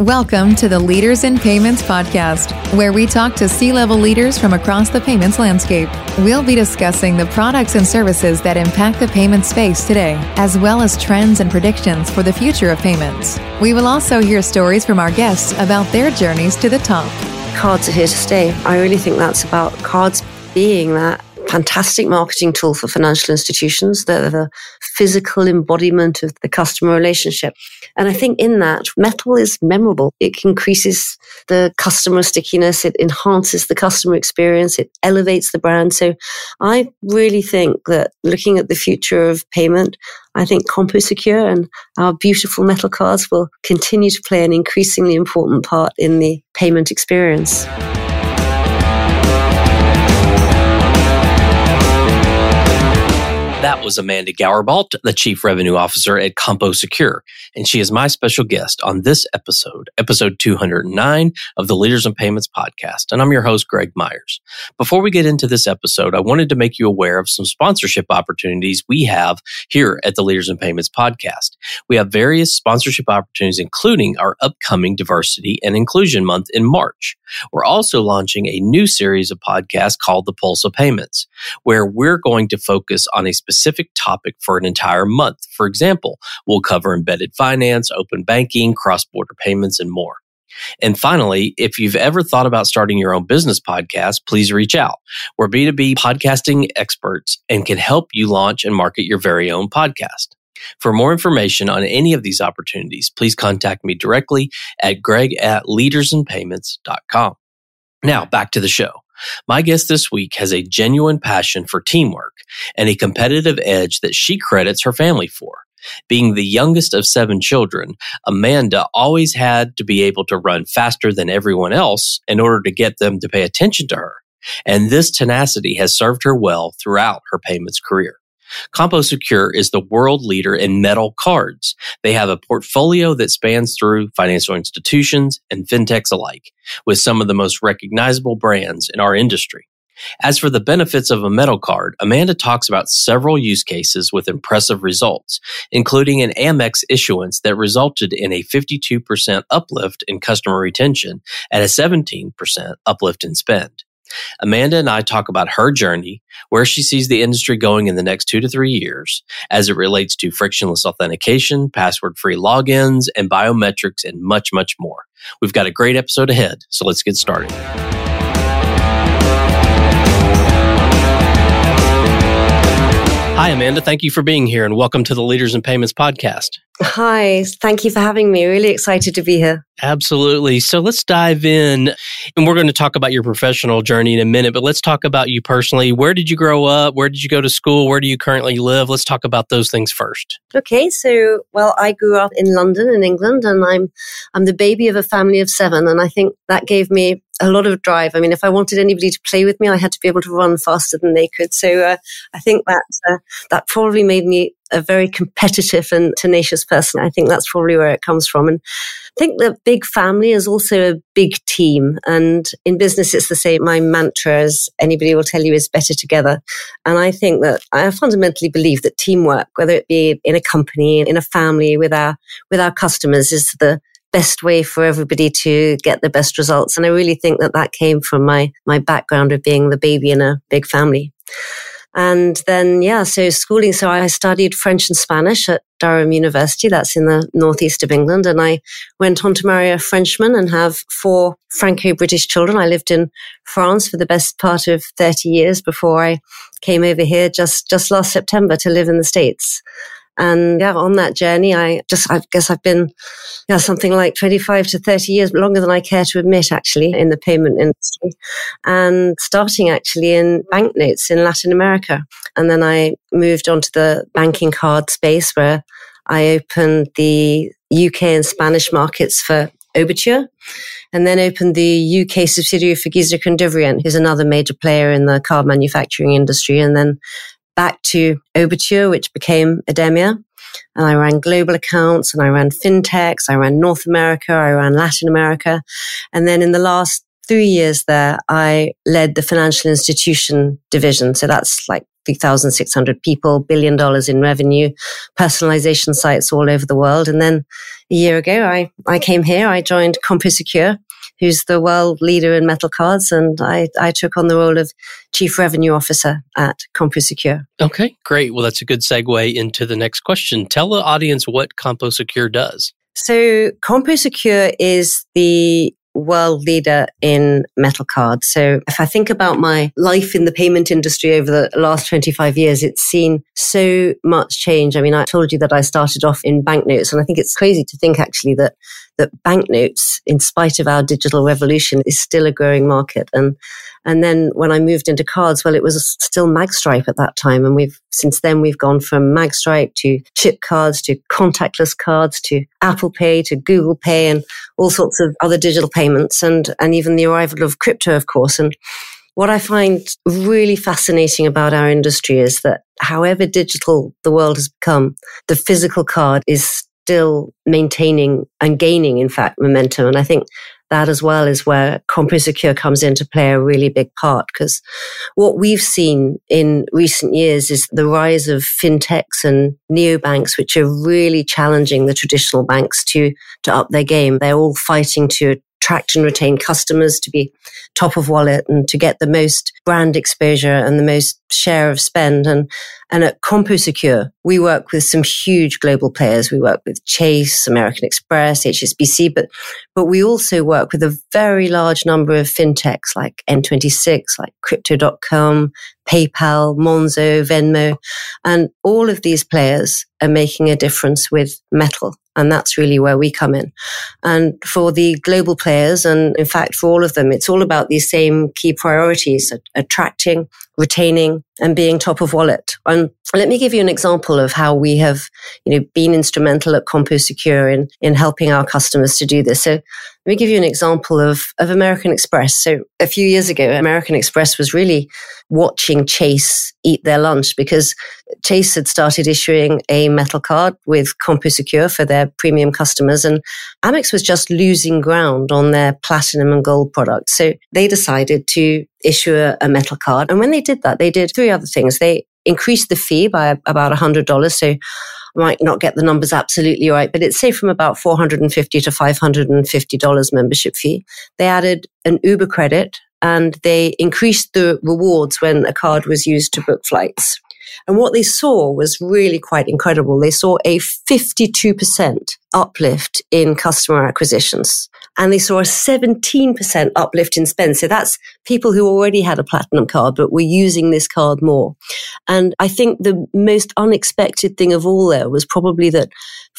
Welcome to the Leaders in Payments podcast, where we talk to C-level leaders from across the payments landscape. We'll be discussing the products and services that impact the payment space today, as well as trends and predictions for the future of payments. We will also hear stories from our guests about their journeys to the top. Cards are here to stay. I really think that's about cards being that fantastic marketing tool for financial institutions. They're the physical embodiment of the customer relationship. And I think in that, metal is memorable. It increases the customer stickiness. It enhances the customer experience. It elevates the brand. So I really think that looking at the future of payment, I think CompoSecure and our beautiful metal cards will continue to play an increasingly important part in the payment experience. That was Amanda Gowerbalt, the Chief Revenue Officer at CompoSecure, and she is my special guest on this episode, episode 209 of the Leaders in Payments podcast, and I'm your host, Greg Myers. Before we get into this episode, I wanted to make you aware of some sponsorship opportunities we have here at the Leaders in Payments podcast. We have various sponsorship opportunities, including our upcoming Diversity and Inclusion Month in March. We're also launching a new series of podcasts called The Pulse of Payments, where we're going to focus on a specific topic for an entire month. For example, we'll cover embedded finance, open banking, cross-border payments, and more. And finally, if you've ever thought about starting your own business podcast, please reach out. We're B2B podcasting experts and can help you launch and market your very own podcast. For more information on any of these opportunities, please contact me directly at greg@leadersinpayments.com. Now, back to the show. My guest this week has a genuine passion for teamwork and a competitive edge that she credits her family for. Being the youngest of 7 children, Amanda always had to be able to run faster than everyone else in order to get them to pay attention to her. And this tenacity has served her well throughout her payments career. CompoSecure is the world leader in metal cards. They have a portfolio that spans through financial institutions and fintechs alike, with some of the most recognizable brands in our industry. As for the benefits of a metal card, Amanda talks about several use cases with impressive results, including an Amex issuance that resulted in a 52% uplift in customer retention and a 17% uplift in spend. Amanda and I talk about her journey, where she sees the industry going in the next 2 to 3 years as it relates to frictionless authentication, password-free logins, and biometrics, and much, much more. We've got a great episode ahead, so let's get started. Hi, Amanda. Thank you for being here, and welcome to the Leaders in Payments podcast. Hi. Thank you for having me. Really excited to be here. Absolutely. So let's dive in, and we're going to talk about your professional journey in a minute, but let's talk about you personally. Where did you grow up? Where did you go to school? Where do you currently live? Let's talk about those things first. Okay. So, well, I grew up in London, in England, and I'm the baby of a family of 7, and I think that gave me a lot of drive. I mean, if I wanted anybody to play with me, I had to be able to run faster than they could. So I think that probably made me a very competitive and tenacious person. I think that's probably where it comes from. And I think that big family is also a big team. And in business, it's the same. My mantra, as anybody will tell you, is better together. And I think that I fundamentally believe that teamwork, whether it be in a company, in a family, with our customers, is the best way for everybody to get the best results. And I really think that came from my background of being the baby in a big family. And then, so schooling. So I studied French and Spanish at Durham University. That's in the northeast of England. And I went on to marry a Frenchman and have 4 Franco-British children. I lived in France for the best part of 30 years before I came over here just last September to live in the States. And on that journey, I guess I've been something like 25 to 30 years, longer than I care to admit, actually, in the payment industry, and starting actually in banknotes in Latin America. And then I moved on to the banking card space, where I opened the UK and Spanish markets for Obertura, and then opened the UK subsidiary for Giesecke und Devrient, who's another major player in the card manufacturing industry. And then back to Obertura, which became IDEMIA. And I ran global accounts, and I ran fintechs, I ran North America, I ran Latin America. And then in the last 3 years there, I led the financial institution division. So that's like 3,600 people, $1 billion in revenue, personalization sites all over the world. And then a year ago, I came here, I joined CompoSecure, who's the world leader in metal cards, and I took on the role of Chief Revenue Officer at CompoSecure. Okay, great. Well, that's a good segue into the next question. Tell the audience what CompoSecure does. So CompoSecure is the world leader in metal cards. So if I think about my life in the payment industry over the last 25 years, it's seen so much change. I mean, I told you that I started off in banknotes, and I think it's crazy to think actually that banknotes, in spite of our digital revolution, is still a growing market. And then when I moved into cards, well, it was still magstripe at that time. And since then we've gone from magstripe to chip cards, to contactless cards, to Apple Pay, to Google Pay, and all sorts of other digital payments, and even the arrival of crypto, of course. And what I find really fascinating about our industry is that however digital the world has become, the physical card is still maintaining and gaining, in fact, momentum. And I think that as well is where CompoSecure comes in to play a really big part, because what we've seen in recent years is the rise of fintechs and neobanks, which are really challenging the traditional banks to up their game. They're all fighting to attract and retain customers, to be top of wallet, and to get the most brand exposure and the most share of spend. And at CompoSecure, we work with some huge global players. We work with Chase, American Express, HSBC, but we also work with a very large number of fintechs like N26, like crypto.com, PayPal, Monzo, Venmo. And all of these players are making a difference with metal. And that's really where we come in. And for the global players, and in fact, for all of them, it's all about these same key priorities: attracting, retaining, and being top of wallet. And let me give you an example of how we have, been instrumental at CompoSecure in helping our customers to do this. So let me give you an example of American Express. So a few years ago, American Express was really watching Chase eat their lunch, because Chase had started issuing a metal card with CompoSecure for their premium customers, and Amex was just losing ground on their platinum and gold products. So they decided to issue a metal card. And when they did that, they did three other things. They increased the fee by about $100. So I might not get the numbers absolutely right, but it's say from about $450 to $550 membership fee. They added an Uber credit, and they increased the rewards when a card was used to book flights. And what they saw was really quite incredible. They saw a 52% uplift in customer acquisitions, and they saw a 17% uplift in spend. So that's people who already had a platinum card but were using this card more. And I think the most unexpected thing of all there was probably that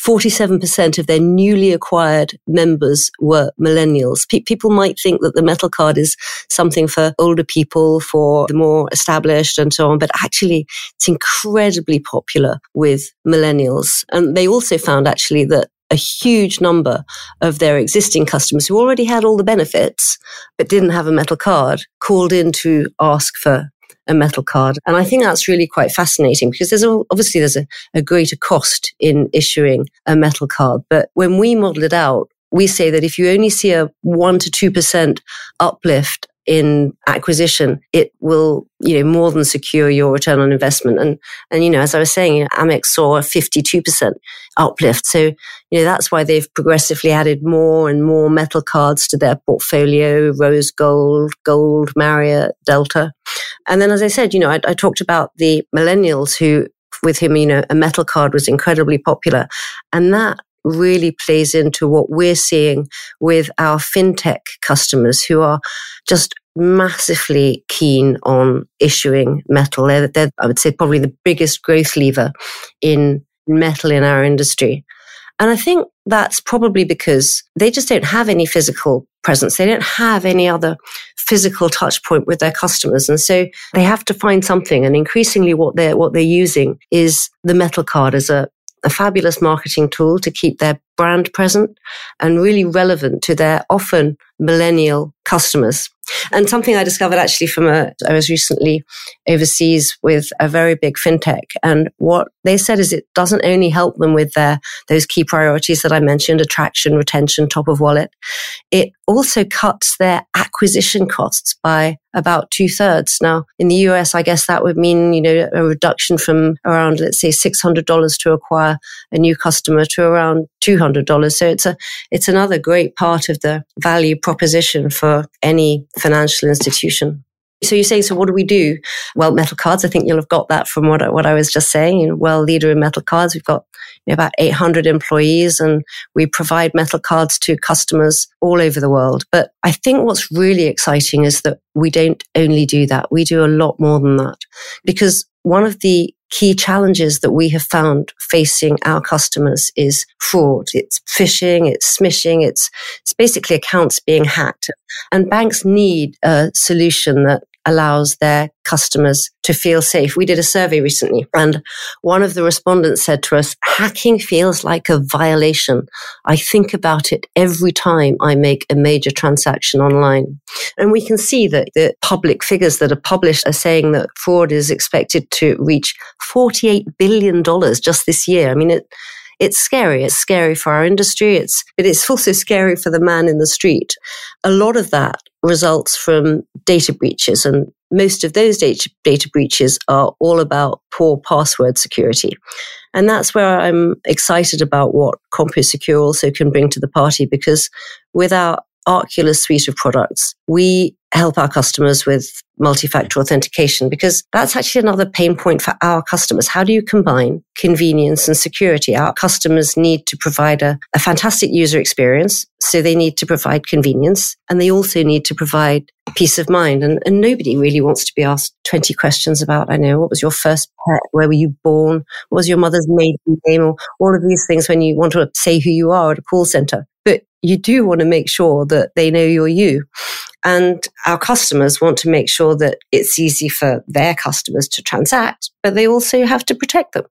47% of their newly acquired members were millennials. People might think that the metal card is something for older people, for the more established and so on, but actually it's incredibly popular with millennials. And they also found actually that a huge number of their existing customers who already had all the benefits but didn't have a metal card called in to ask for a metal card. And I think that's really quite fascinating, because there's a greater cost in issuing a metal card. But when we model it out, we say that if you only see a 1% to 2% uplift in acquisition, it will, more than secure your return on investment. And as I was saying, Amex saw a 52% uplift. So, that's why they've progressively added more and more metal cards to their portfolio: Rose Gold, Marriott, Delta. And then, as I said, I talked about the millennials who, with whom, a metal card was incredibly popular. And that really plays into what we're seeing with our fintech customers, who are just massively keen on issuing metal. They're I would say, probably the biggest growth lever in metal in our industry. And I think that's probably because they just don't have any physical presence. They don't have any other physical touch point with their customers. And so they have to find something. And increasingly what they're using is the metal card as a fabulous marketing tool to keep their brand present and really relevant to their often millennial customers. And something I discovered actually I was recently overseas with a very big fintech, and what they said is it doesn't only help them with those key priorities that I mentioned: attraction, retention, top of wallet. It also cuts their acquisition costs by about 2/3 now. In the US, I guess that would mean, you know, a reduction from around, let's say, $600 to acquire a new customer to around $200. So it's another great part of the value proposition for any financial institution. So you say, so what do we do? Well, metal cards, I think you'll have got that from what I was just saying. You know, world leader in metal cards. We've got about 800 employees, and we provide metal cards to customers all over the world. But I think what's really exciting is that we don't only do that. We do a lot more than that, because one of the key challenges that we have found facing our customers is fraud. It's phishing, it's smishing, it's basically accounts being hacked. And banks need a solution that allows their customers to feel safe. We did a survey recently, and one of the respondents said to us, hacking feels like a violation. I think about it every time I make a major transaction online. And we can see that the public figures that are published are saying that fraud is expected to reach $48 billion just this year. I mean, it's scary. It's scary for our industry, but it's also scary for the man in the street. A lot of that results from data breaches, and most of those data breaches are all about poor password security. And that's where I'm excited about what CompoSecure also can bring to the party, because with our Arculus suite of products, we help our customers with multi-factor authentication, because that's actually another pain point for our customers. How do you combine convenience and security? Our customers need to provide a fantastic user experience, so they need to provide convenience, and they also need to provide peace of mind. And nobody really wants to be asked 20 questions about, I know, what was your first pet? Where were you born? What was your mother's maiden name? Or all of these things when you want to say who you are at a call center. But you do want to make sure that they know you're you. And our customers want to make sure that it's easy for their customers to transact, but they also have to protect them.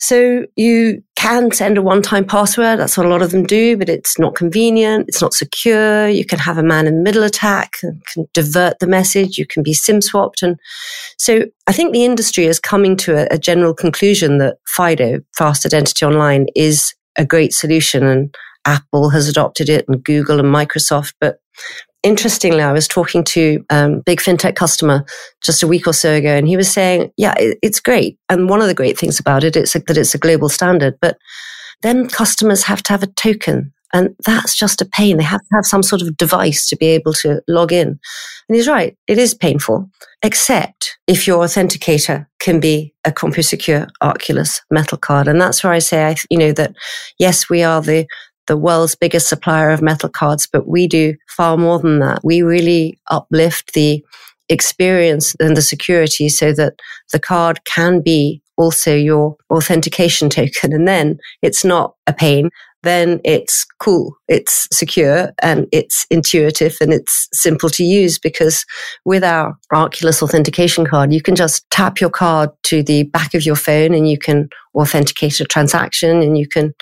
So you can send a one-time password. That's what a lot of them do, but it's not convenient. It's not secure. You can have a man-in-the-middle attack, can divert the message. You can be SIM swapped. And so I think the industry is coming to a general conclusion that FIDO, Fast Identity Online, is a great solution. And Apple has adopted it, and Google and Microsoft. But interestingly, I was talking to a big fintech customer just a week or so ago, and he was saying, yeah, it's great. And one of the great things about it is that it's a global standard, but then customers have to have a token. And that's just a pain. They have to have some sort of device to be able to log in. And he's right. It is painful, except if your authenticator can be a CompoSecure Arculus metal card. And that's where I say, that yes, we are the world's biggest supplier of metal cards, but we do far more than that. We really uplift the experience and the security so that the card can be also your authentication token. And then it's not a pain. Then it's cool, it's secure, and it's intuitive, and it's simple to use, because with our Arculus authentication card, you can just tap your card to the back of your phone and you can authenticate a transaction, and you can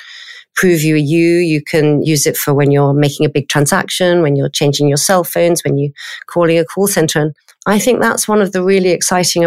prove you are you. You can use it for when you're making a big transaction, when you're changing your cell phones, when you're calling a call center. And I think that's one of the really exciting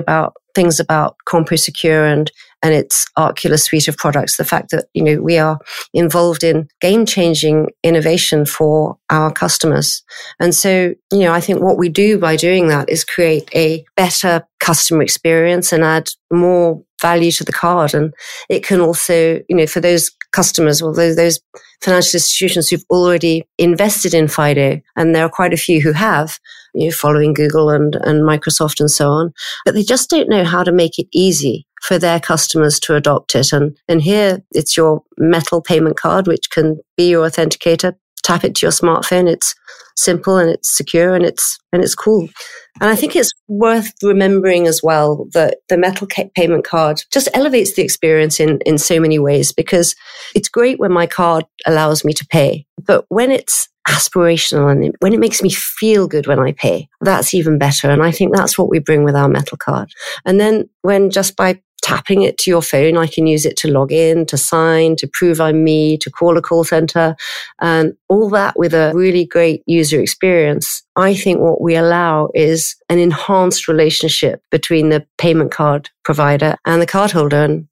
things about CompoSecure and its Arculus suite of products. The fact that, we are involved in game-changing innovation for our customers. And so, I think what we do by doing that is create a better customer experience and add more value to the card. And it can also, for those customers or those financial institutions who've already invested in FIDO, and there are quite a few who have, following Google and Microsoft and so on, but they just don't know how to make it easy for their customers to adopt it. And here it's your metal payment card, which can be your authenticator. Tap it to your smartphone. It's simple and it's secure and it's cool. And I think it's worth remembering as well that the metal payment card just elevates the experience in so many ways, because it's great when my card allows me to pay, but when it's aspirational and when it makes me feel good when I pay, that's even better. And I think that's what we bring with our metal card. And then when just by tapping it to your phone, I can use it to log in, to sign, to prove I'm me, to call a call center, and all that with a really great user experience. I think what we allow is an enhanced relationship between the payment card provider and the cardholder. And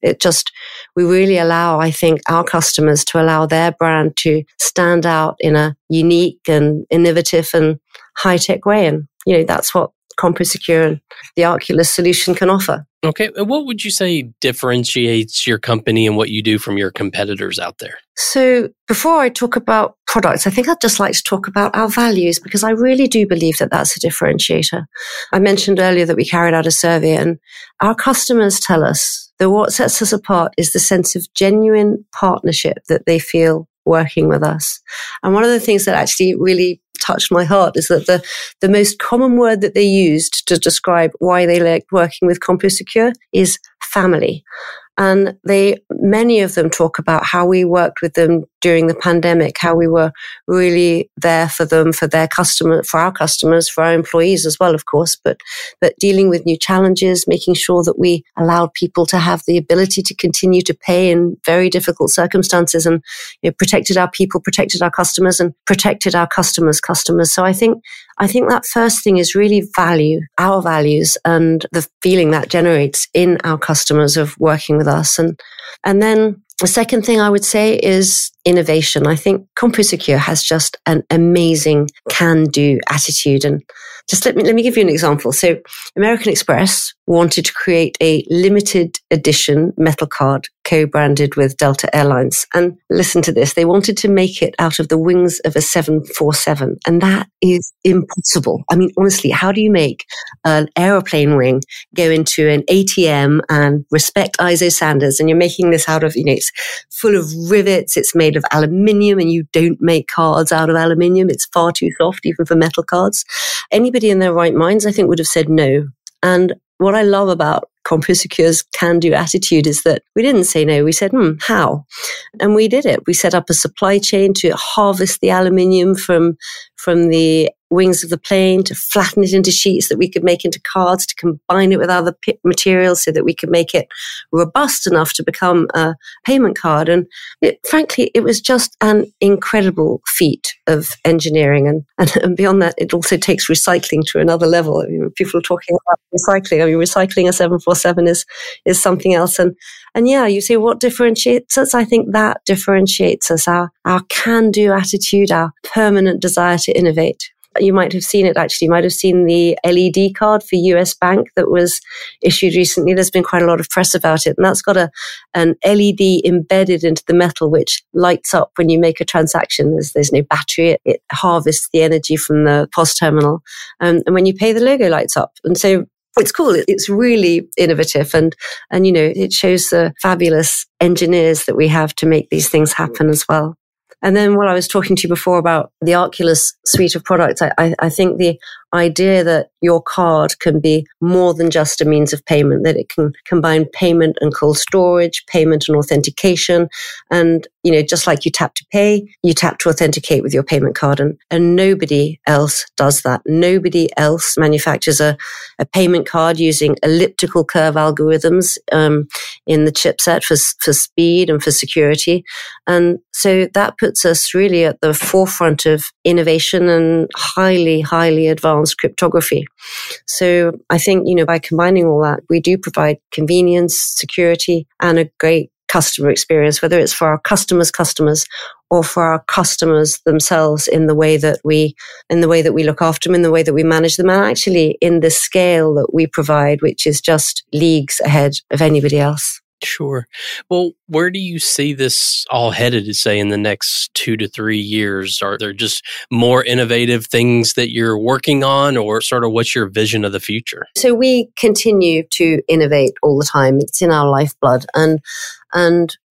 we really allow, I think, our customers to allow their brand to stand out in a unique and innovative and high-tech way. And, that's what CompoSecure and the Arculus solution can offer. Okay. What would you say differentiates your company and what you do from your competitors out there? So before I talk about products, I think I'd just like to talk about our values, because I really do believe that that's a differentiator. I mentioned earlier that we carried out a survey, and our customers tell us that what sets us apart is the sense of genuine partnership that they feel working with us. And one of the things that actually really touched my heart is that the most common word that they used to describe why they liked working with CompoSecure is family. And many of them talk about how we worked with them during the pandemic, how we were really there for them, for their customer, for our customers, for our employees as well, of course, but dealing with new challenges, making sure that we allowed people to have the ability to continue to pay in very difficult circumstances, and protected our people, protected our customers, and protected our customers' customers. So I think that first thing is really value, our values, and the feeling that generates in our customers of working with us. And then the second thing I would say is innovation. I think CompoSecure has just an amazing can-do attitude. And just let me give you an example. So American Express wanted to create a limited edition metal card co-branded with Delta Airlines. And listen to this. They wanted to make it out of the wings of a 747. And that is impossible. I mean, honestly, how do you make an aeroplane wing go into an ATM and respect ISO standards? And you're making this out of, it's full of rivets. It's made of aluminium, and you don't make cards out of aluminium. It's far too soft, even for metal cards. Anybody in their right minds, I think, would have said no. And what I love about CompoSecure's can-do attitude is that we didn't say no. We said, how? And we did it. We set up a supply chain to harvest the aluminium from the wings of the plane, to flatten it into sheets that we could make into cards, to combine it with other materials so that we could make it robust enough to become a payment card. And frankly, it was just an incredible feat of engineering. And beyond that, it also takes recycling to another level. I mean, people are talking about recycling. I mean, recycling a 747 is something else. And yeah, you say what differentiates us? I think that differentiates us, our can-do attitude, our permanent desire to innovate. You might have seen it, actually. You might have seen the LED card for US Bank that was issued recently. There's been quite a lot of press about it. And that's got an LED embedded into the metal, which lights up when you make a transaction. There's no battery. It harvests the energy from the POS terminal. And when you pay, the logo lights up. And so it's cool. It's really innovative. And it shows the fabulous engineers that we have to make these things happen as well. And then what I was talking to you before about the Arculus suite of products, I think the idea that your card can be more than just a means of payment, that it can combine payment and cold storage, payment and authentication. And, just like you tap to pay, you tap to authenticate with your payment card. And nobody else does that. Nobody else manufactures a payment card using elliptical curve algorithms in the chipset for speed and for security. And so that puts us really at the forefront of innovation and highly, highly advanced cryptography. So I think, by combining all that, we do provide convenience, security, and a great customer experience, whether it's for our customers' customers or for our customers themselves, in the way that we look after them, in the way that we manage them, and actually in the scale that we provide, which is just leagues ahead of anybody else. Sure. Well, where do you see this all headed, say, in the next 2 to 3 years? Are there just more innovative things that you're working on, or sort of what's your vision of the future? So we continue to innovate all the time. It's in our lifeblood. And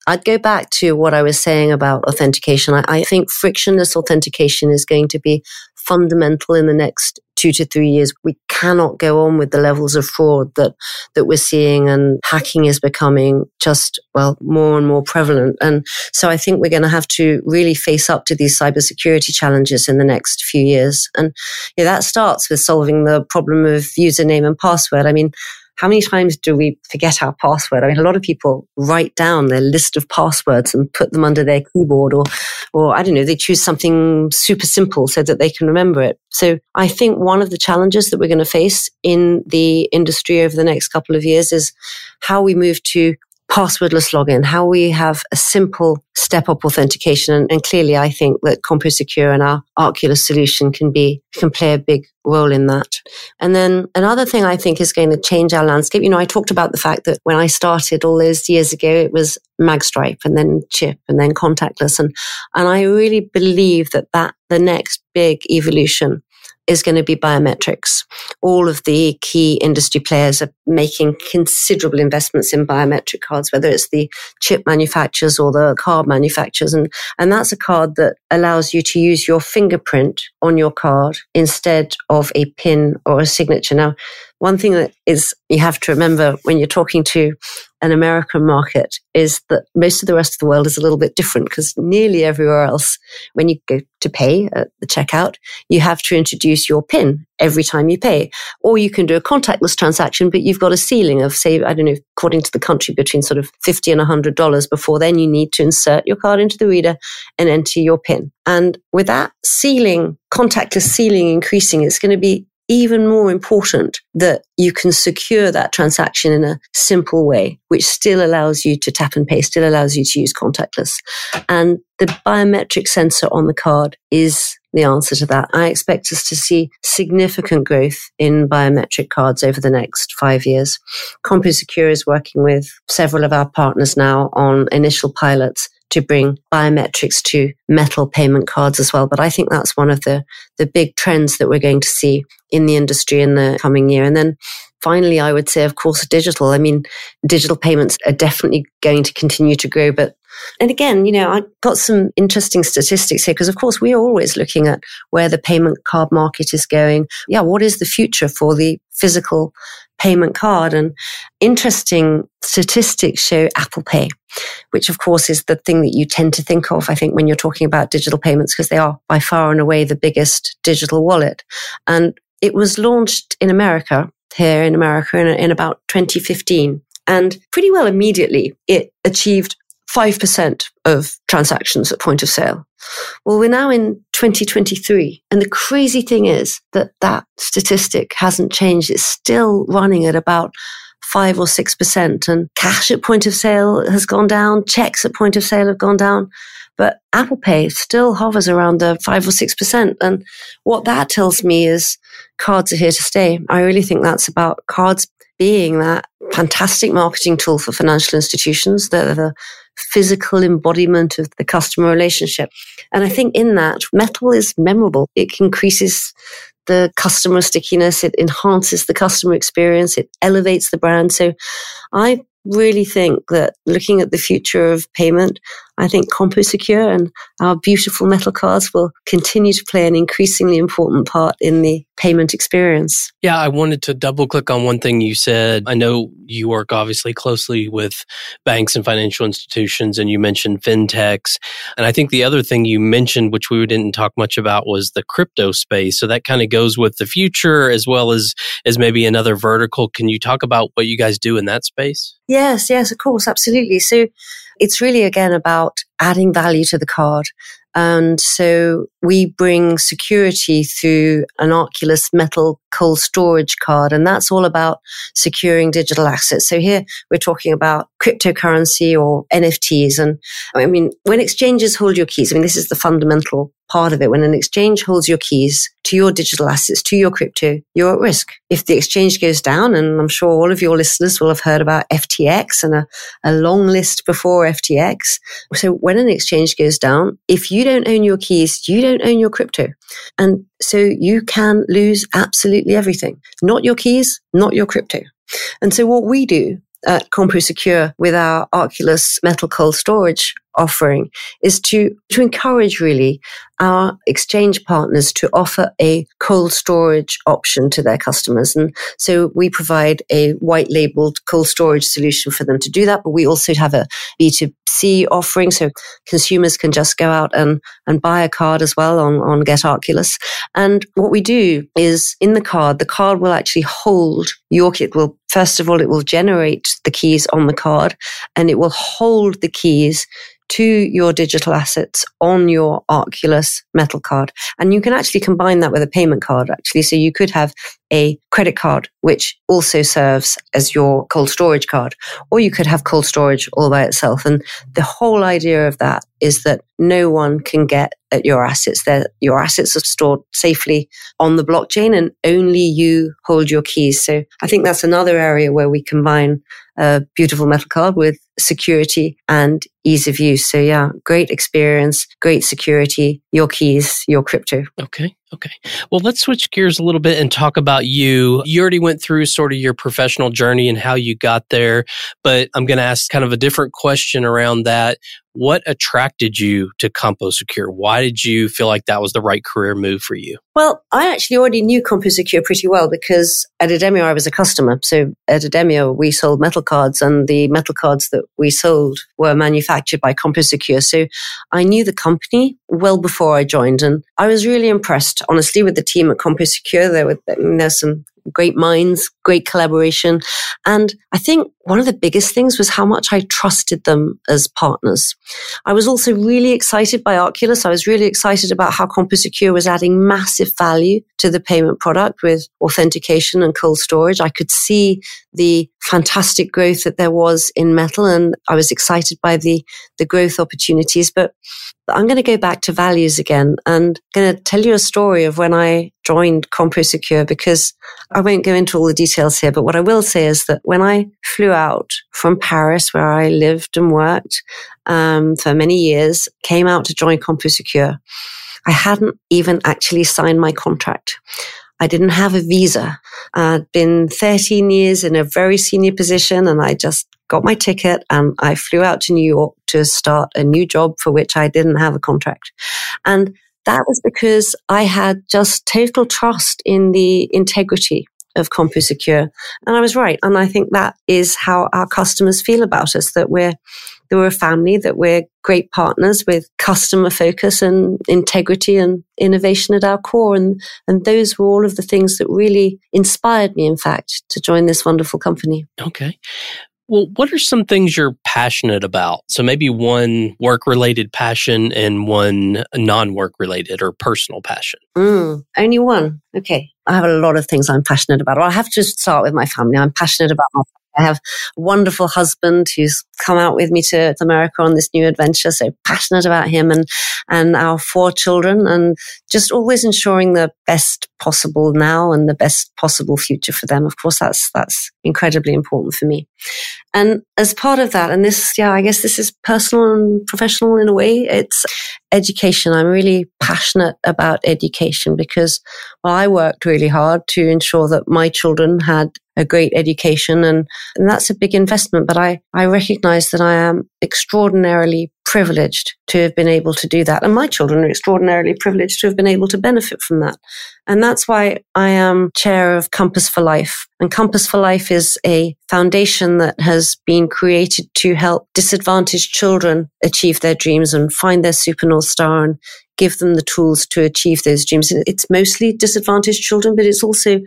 I'd go back to what I was saying about authentication. I think frictionless authentication is going to be fundamental in the next 2 to 3 years. We cannot go on with the levels of fraud that we're seeing, and hacking is becoming just, more and more prevalent. And so I think we're going to have to really face up to these cybersecurity challenges in the next few years. And that starts with solving the problem of username and password. I mean, how many times do we forget our password? I mean, a lot of people write down their list of passwords and put them under their keyboard, or I don't know, they choose something super simple so that they can remember it. So I think one of the challenges that we're going to face in the industry over the next couple of years is how we move to passwordless login, how we have a simple step-up authentication. And clearly, I think that CompoSecure and our Arculus solution can play a big role in that. And then another thing I think is going to change our landscape. You know, I talked about the fact that when I started all those years ago, it was Magstripe and then chip and then contactless. And I really believe that the next big evolution is going to be biometrics. All of the key industry players are making considerable investments in biometric cards, whether it's the chip manufacturers or the card manufacturers. And that's a card that allows you to use your fingerprint on your card instead of a PIN or a signature. Now, one thing that is you have to remember when you're talking to an American market is that most of the rest of the world is a little bit different, because nearly everywhere else, when you go to pay at the checkout, you have to introduce your PIN every time you pay. Or you can do a contactless transaction, but you've got a ceiling of, say, I don't know, according to the country, between sort of $50 and $100. Before then, you need to insert your card into the reader and enter your PIN. And with that ceiling, contactless ceiling increasing, it's going to be even more important that you can secure that transaction in a simple way, which still allows you to tap and pay, still allows you to use contactless. And the biometric sensor on the card is the answer to that. I expect us to see significant growth in biometric cards over the next 5 years. CompoSecure is working with several of our partners now on initial pilots to bring biometrics to metal payment cards as well. But I think that's one of the big trends that we're going to see in the industry in the coming year. And then finally, I would say, of course, digital. I mean, digital payments are definitely going to continue to grow. And again, you know, I got some interesting statistics here, because of course, we're always looking at where the payment card market is going. Yeah, what is the future for the physical payment card? And interesting statistics show Apple Pay, which of course is the thing that you tend to think of, I think, when you're talking about digital payments, because they are by far and away the biggest digital wallet. And it was launched in America, here in America, in about 2015. And pretty well immediately, it achieved 5% of transactions at point of sale. Well, we're now in 2023. And the crazy thing is that statistic hasn't changed. It's still running at about 5 or 6%. And cash at point of sale has gone down. Checks at point of sale have gone down. But Apple Pay still hovers around the 5 or 6%. And what that tells me is cards are here to stay. I really think that's about cards being that fantastic marketing tool for financial institutions. They're the physical embodiment of the customer relationship. And I think in that, metal is memorable. It increases the customer stickiness. It enhances the customer experience. It elevates the brand. So I really think that looking at the future of payment, I think CompoSecure and our beautiful metal cards will continue to play an increasingly important part in the payment experience. Yeah, I wanted to double click on one thing you said. I know you work obviously closely with banks and financial institutions, and you mentioned fintechs. And I think the other thing you mentioned, which we didn't talk much about, was the crypto space. So that kind of goes with the future as well as maybe another vertical. Can you talk about what you guys do in that space? Yes, of course, absolutely. So it's really, again, about adding value to the card. And so we bring security through an Arculus metal cold storage card, and that's all about securing digital assets. So here we're talking about cryptocurrency or NFTs. And I mean, when exchanges hold your keys, I mean, this is the fundamental part of it. When an exchange holds your keys to your digital assets, to your crypto, you're at risk. If the exchange goes down, and I'm sure all of your listeners will have heard about FTX and a long list before FTX. So when an exchange goes down, if you don't own your keys, you don't own your crypto. And so you can lose absolutely everything. Not your keys, not your crypto. And so what we do at CompoSecure with our Arculus metal cold storage offering is to encourage really our exchange partners to offer a cold storage option to their customers. And so we provide a white labeled cold storage solution for them to do that. But we also have a B2C offering. So consumers can just go out and buy a card as well on Get Arculus. And what we do is in the card will actually hold your key. It will, first of all, it will generate the keys on the card, and it will hold the keys to your digital assets on your Arculus metal card. And you can actually combine that with a payment card, actually. So you could have a credit card, which also serves as your cold storage card, or you could have cold storage all by itself. And the whole idea of that is that no one can get at your assets. Your assets are stored safely on the blockchain and only you hold your keys. So I think that's another area where we combine a beautiful metal card with security and ease of use. So yeah, great experience, great security, your keys, your crypto. Okay. Well, let's switch gears a little bit and talk about you. You already went through sort of your professional journey and how you got there, but I'm going to ask kind of a different question around that. What attracted you to CompoSecure? Why did you feel like that was the right career move for you? Well, I actually already knew CompoSecure pretty well because at IDEMIA, I was a customer. So at IDEMIA, we sold metal cards and the metal cards that we sold were manufactured by CompoSecure. So I knew the company well before I joined and I was really impressed, honestly, with the team at CompoSecure. There's some great minds, great collaboration. And I think one of the biggest things was how much I trusted them as partners. I was also really excited by Arculus. I was really excited about how CompoSecure was adding massive value to the payment product with authentication and cold storage. I could see the fantastic growth that there was in metal, and I was excited by the growth opportunities. But I'm going to go back to values again and going to tell you a story of when I joined CompoSecure, because I won't go into all the details here. But what I will say is that when I flew out from Paris, where I lived and worked for many years, came out to join CompoSecure, I hadn't even actually signed my contract. I didn't have a visa. I'd been 13 years in a very senior position and I just got my ticket and I flew out to New York to start a new job for which I didn't have a contract. And that was because I had just total trust in the integrity of CompoSecure. And I was right. And I think that is how our customers feel about us, that we're a family, that we're great partners with customer focus and integrity and innovation at our core. And those were all of the things that really inspired me, in fact, to join this wonderful company. Okay. Well, what are some things you're passionate about? So maybe one work-related passion and one non-work-related or personal passion. Only one. Okay. I have a lot of things I'm passionate about. Well, I have to start with my family. I'm passionate about my family. I have a wonderful husband who's come out with me to America on this new adventure. So passionate about him and our four children and just always ensuring the best possible now and the best possible future for them. Of course, that's incredibly important for me. And as part of that, and this, I guess this is personal and professional in a way, it's education. I'm really passionate about education because, well, I worked really hard to ensure that my children had a great education and that's a big investment. But I recognize that I am extraordinarily privileged to have been able to do that. And my children are extraordinarily privileged to have been able to benefit from that. And that's why I am chair of Compass for Life. And Compass for Life is a foundation that has been created to help disadvantaged children achieve their dreams and find their super North Star and give them the tools to achieve those dreams. It's mostly disadvantaged children, but it's also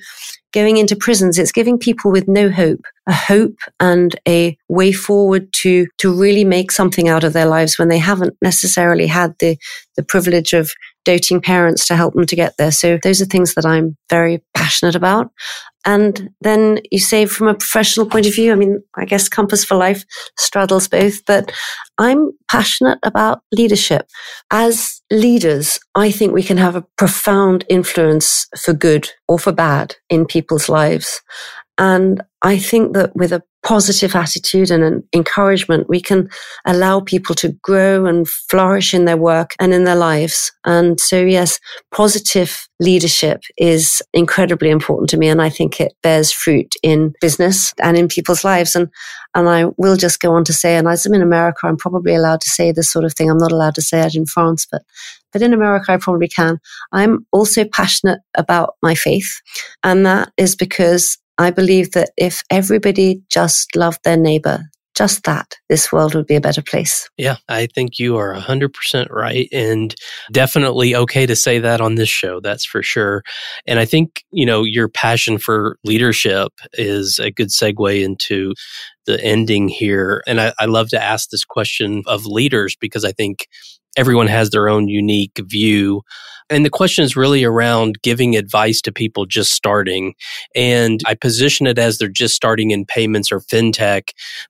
going into prisons. It's giving people with no hope a hope and a way forward to really make something out of their lives when they haven't necessarily had the privilege of doting parents to help them to get there. So those are things that I'm very passionate about. And then you say from a professional point of view, I mean, I guess Compass for Life straddles both, but I'm passionate about leadership. As leaders, I think we can have a profound influence for good or for bad in people's lives. And I think that with a positive attitude and an encouragement, we can allow people to grow and flourish in their work and in their lives. And so, yes, positive leadership is incredibly important to me. And I think it bears fruit in business and in people's lives. And I will just go on to say, and as I'm in America, I'm probably allowed to say this sort of thing. I'm not allowed to say it in France, but in America, I probably can. I'm also passionate about my faith. And that is because I believe that if everybody just loved their neighbor, just that, this world would be a better place. Yeah, I think you are 100% right, and definitely okay to say that on this show, that's for sure. And I think, your passion for leadership is a good segue into the ending here. And I love to ask this question of leaders because I think everyone has their own unique view. And the question is really around giving advice to people just starting. And I position it as they're just starting in payments or fintech,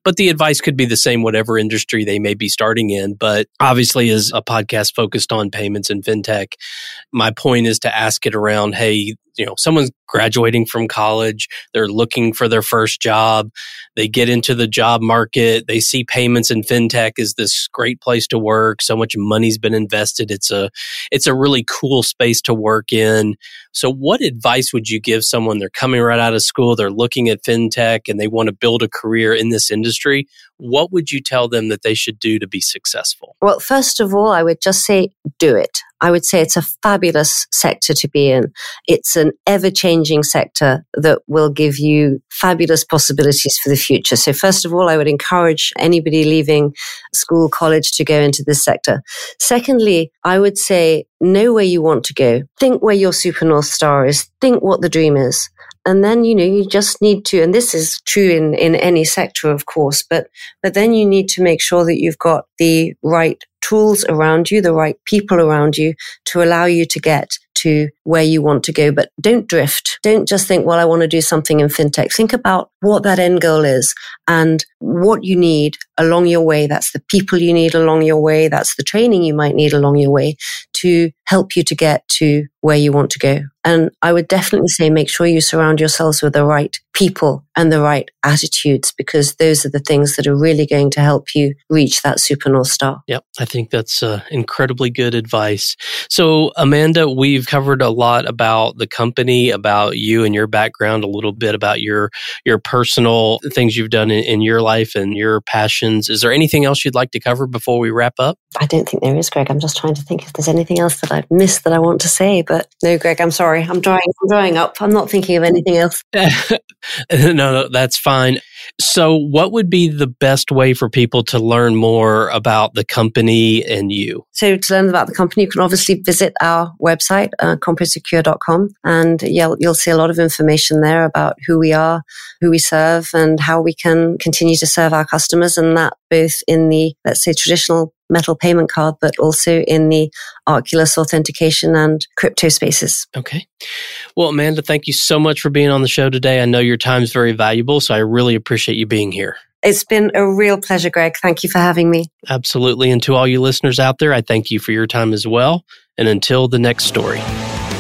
but the advice could be the same, whatever industry they may be starting in. But obviously, as a podcast focused on payments and fintech, my point is to ask it around, hey, you know, someone's graduating from college, they're looking for their first job, they get into the job market, they see payments and fintech is this great place to work, so much money's been invested, it's a really cool space to work in. So what advice would you give someone? They're coming right out of school, they're looking at fintech, and they want to build a career in this industry. What would you tell them that they should do to be successful? Well, first of all, I would just say, do it. I would say it's a fabulous sector to be in. It's an ever-changing sector that will give you fabulous possibilities for the future. So first of all, I would encourage anybody leaving school, college to go into this sector. Secondly, I would say know where you want to go. Think where your super North Star is. Think what the dream is. And then, you know, you just need to, and this is true in any sector, of course, but then you need to make sure that you've got the right tools around you, the right people around you to allow you to get to where you want to go. But don't drift. Don't just think, well, I want to do something in fintech. Think about what that end goal is and what you need along your way. That's the people you need along your way. That's the training you might need along your way to help you to get to where you want to go. And I would definitely say make sure you surround yourselves with the right people and the right attitudes, because those are the things that are really going to help you reach that super North Star. Yep, I think that's incredibly good advice. So Amanda, we've covered a lot about the company, about you and your background, a little bit about your personal things you've done in your life and your passions. Is there anything else you'd like to cover before we wrap up? I don't think there is, Greg. I'm just trying to think if there's anything else that I've missed that I want to say, but no, Greg, I'm sorry. I'm drying up. I'm not thinking of anything else. No, that's fine. So what would be the best way for people to learn more about the company and you? So to learn about the company, you can obviously visit our website, CompoSecure.com, and you'll see a lot of information there about who we are, who we serve, and how we can continue to serve our customers, and that both in the, let's say, traditional metal payment card, but also in the Arculus authentication and crypto spaces. Okay. Well, Amanda, thank you so much for being on the show today. I know your time is very valuable, so I really appreciate you being here. It's been a real pleasure, Greg. Thank you for having me. Absolutely. And to all you listeners out there, I thank you for your time as well. And until the next story.